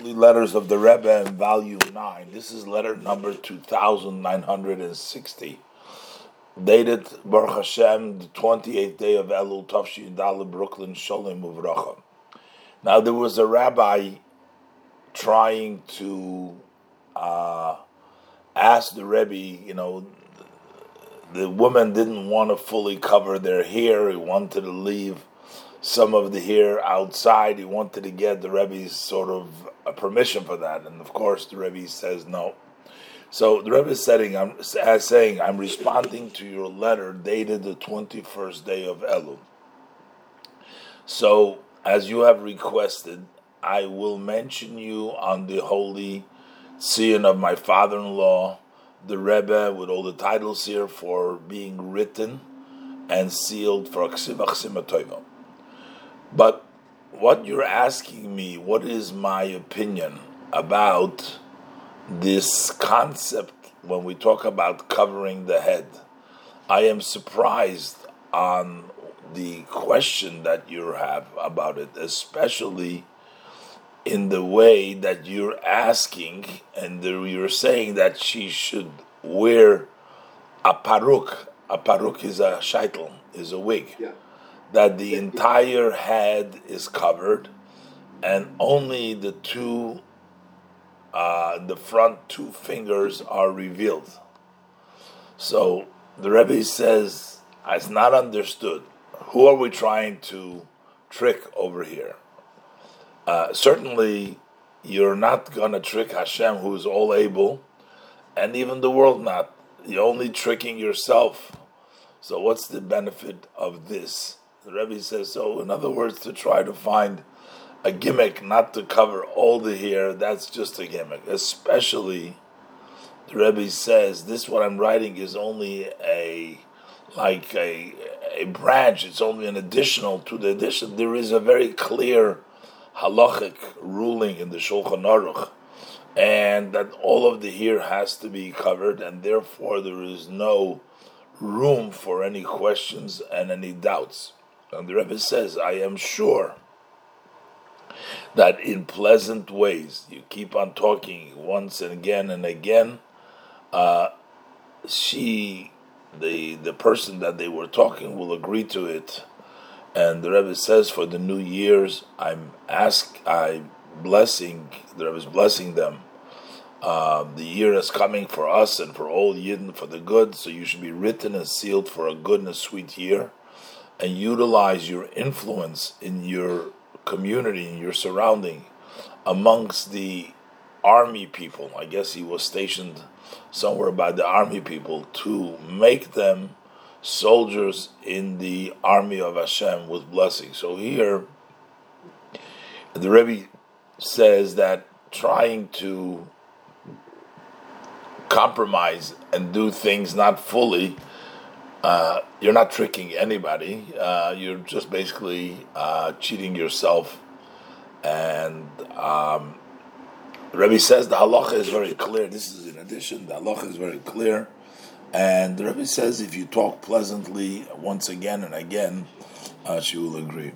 Holy Letters of the Rebbe in Volume 9. This is letter number 2960, dated Baruch Hashem, the 28th day of Elul Tavshi in Dalit, Brooklyn, Sholem Uvrocha. Now there was a rabbi trying to ask the Rebbe, the woman didn't want to fully cover their hair, he wanted to leave some of the hair outside. He wanted to get the Rebbe's sort of a permission for that, and of course the Rebbe says no. So the Rebbe is saying, "I'm responding to your letter dated the 21st day of Elul. So as you have requested, I will mention you on the holy tziyun of my father-in-law, the Rebbe, with all the titles here, for being written and sealed for ksiva va'chasima tova. But what you're asking me, what is my opinion about this concept when we talk about covering the head? I am surprised on the question that you have about it, especially in the way that you're asking and you're saying that she should wear a paruk. A paruk is a shaitel, is a wig. Yeah. That the entire head is covered, and only the front two fingers are revealed. So the Rebbe says, it's not understood. Who are we trying to trick over here? Certainly, you're not going to trick Hashem, who is all able, and even the world not. You're only tricking yourself. So what's the benefit of this? The Rebbe says, so in other words, to try to find a gimmick not to cover all the hair, that's just a gimmick. Especially, the Rebbe says, this what I'm writing is only a branch, it's only an additional to the addition. There is a very clear halachic ruling in the Shulchan Aruch, and that all of the hair has to be covered, and therefore there is no room for any questions and any doubts. And the Rebbe says, I am sure that in pleasant ways, you keep on talking once and again, the person that they were talking will agree to it. And the Rebbe says, for the new years, the Rebbe is blessing them. The year is coming for us and for all Yidden for the good, so you should be written and sealed for a good and a sweet year, and utilize your influence in your community, in your surrounding, amongst the army people. I guess he was stationed somewhere by the army people to make them soldiers in the army of Hashem with blessings. So here, the Rebbe says that trying to compromise and do things not fully, you're not tricking anybody. You're just basically cheating yourself. And the Rebbe says the halacha is very clear. This is in addition. The halacha is very clear. And the Rebbe says if you talk pleasantly once again and again, she will agree.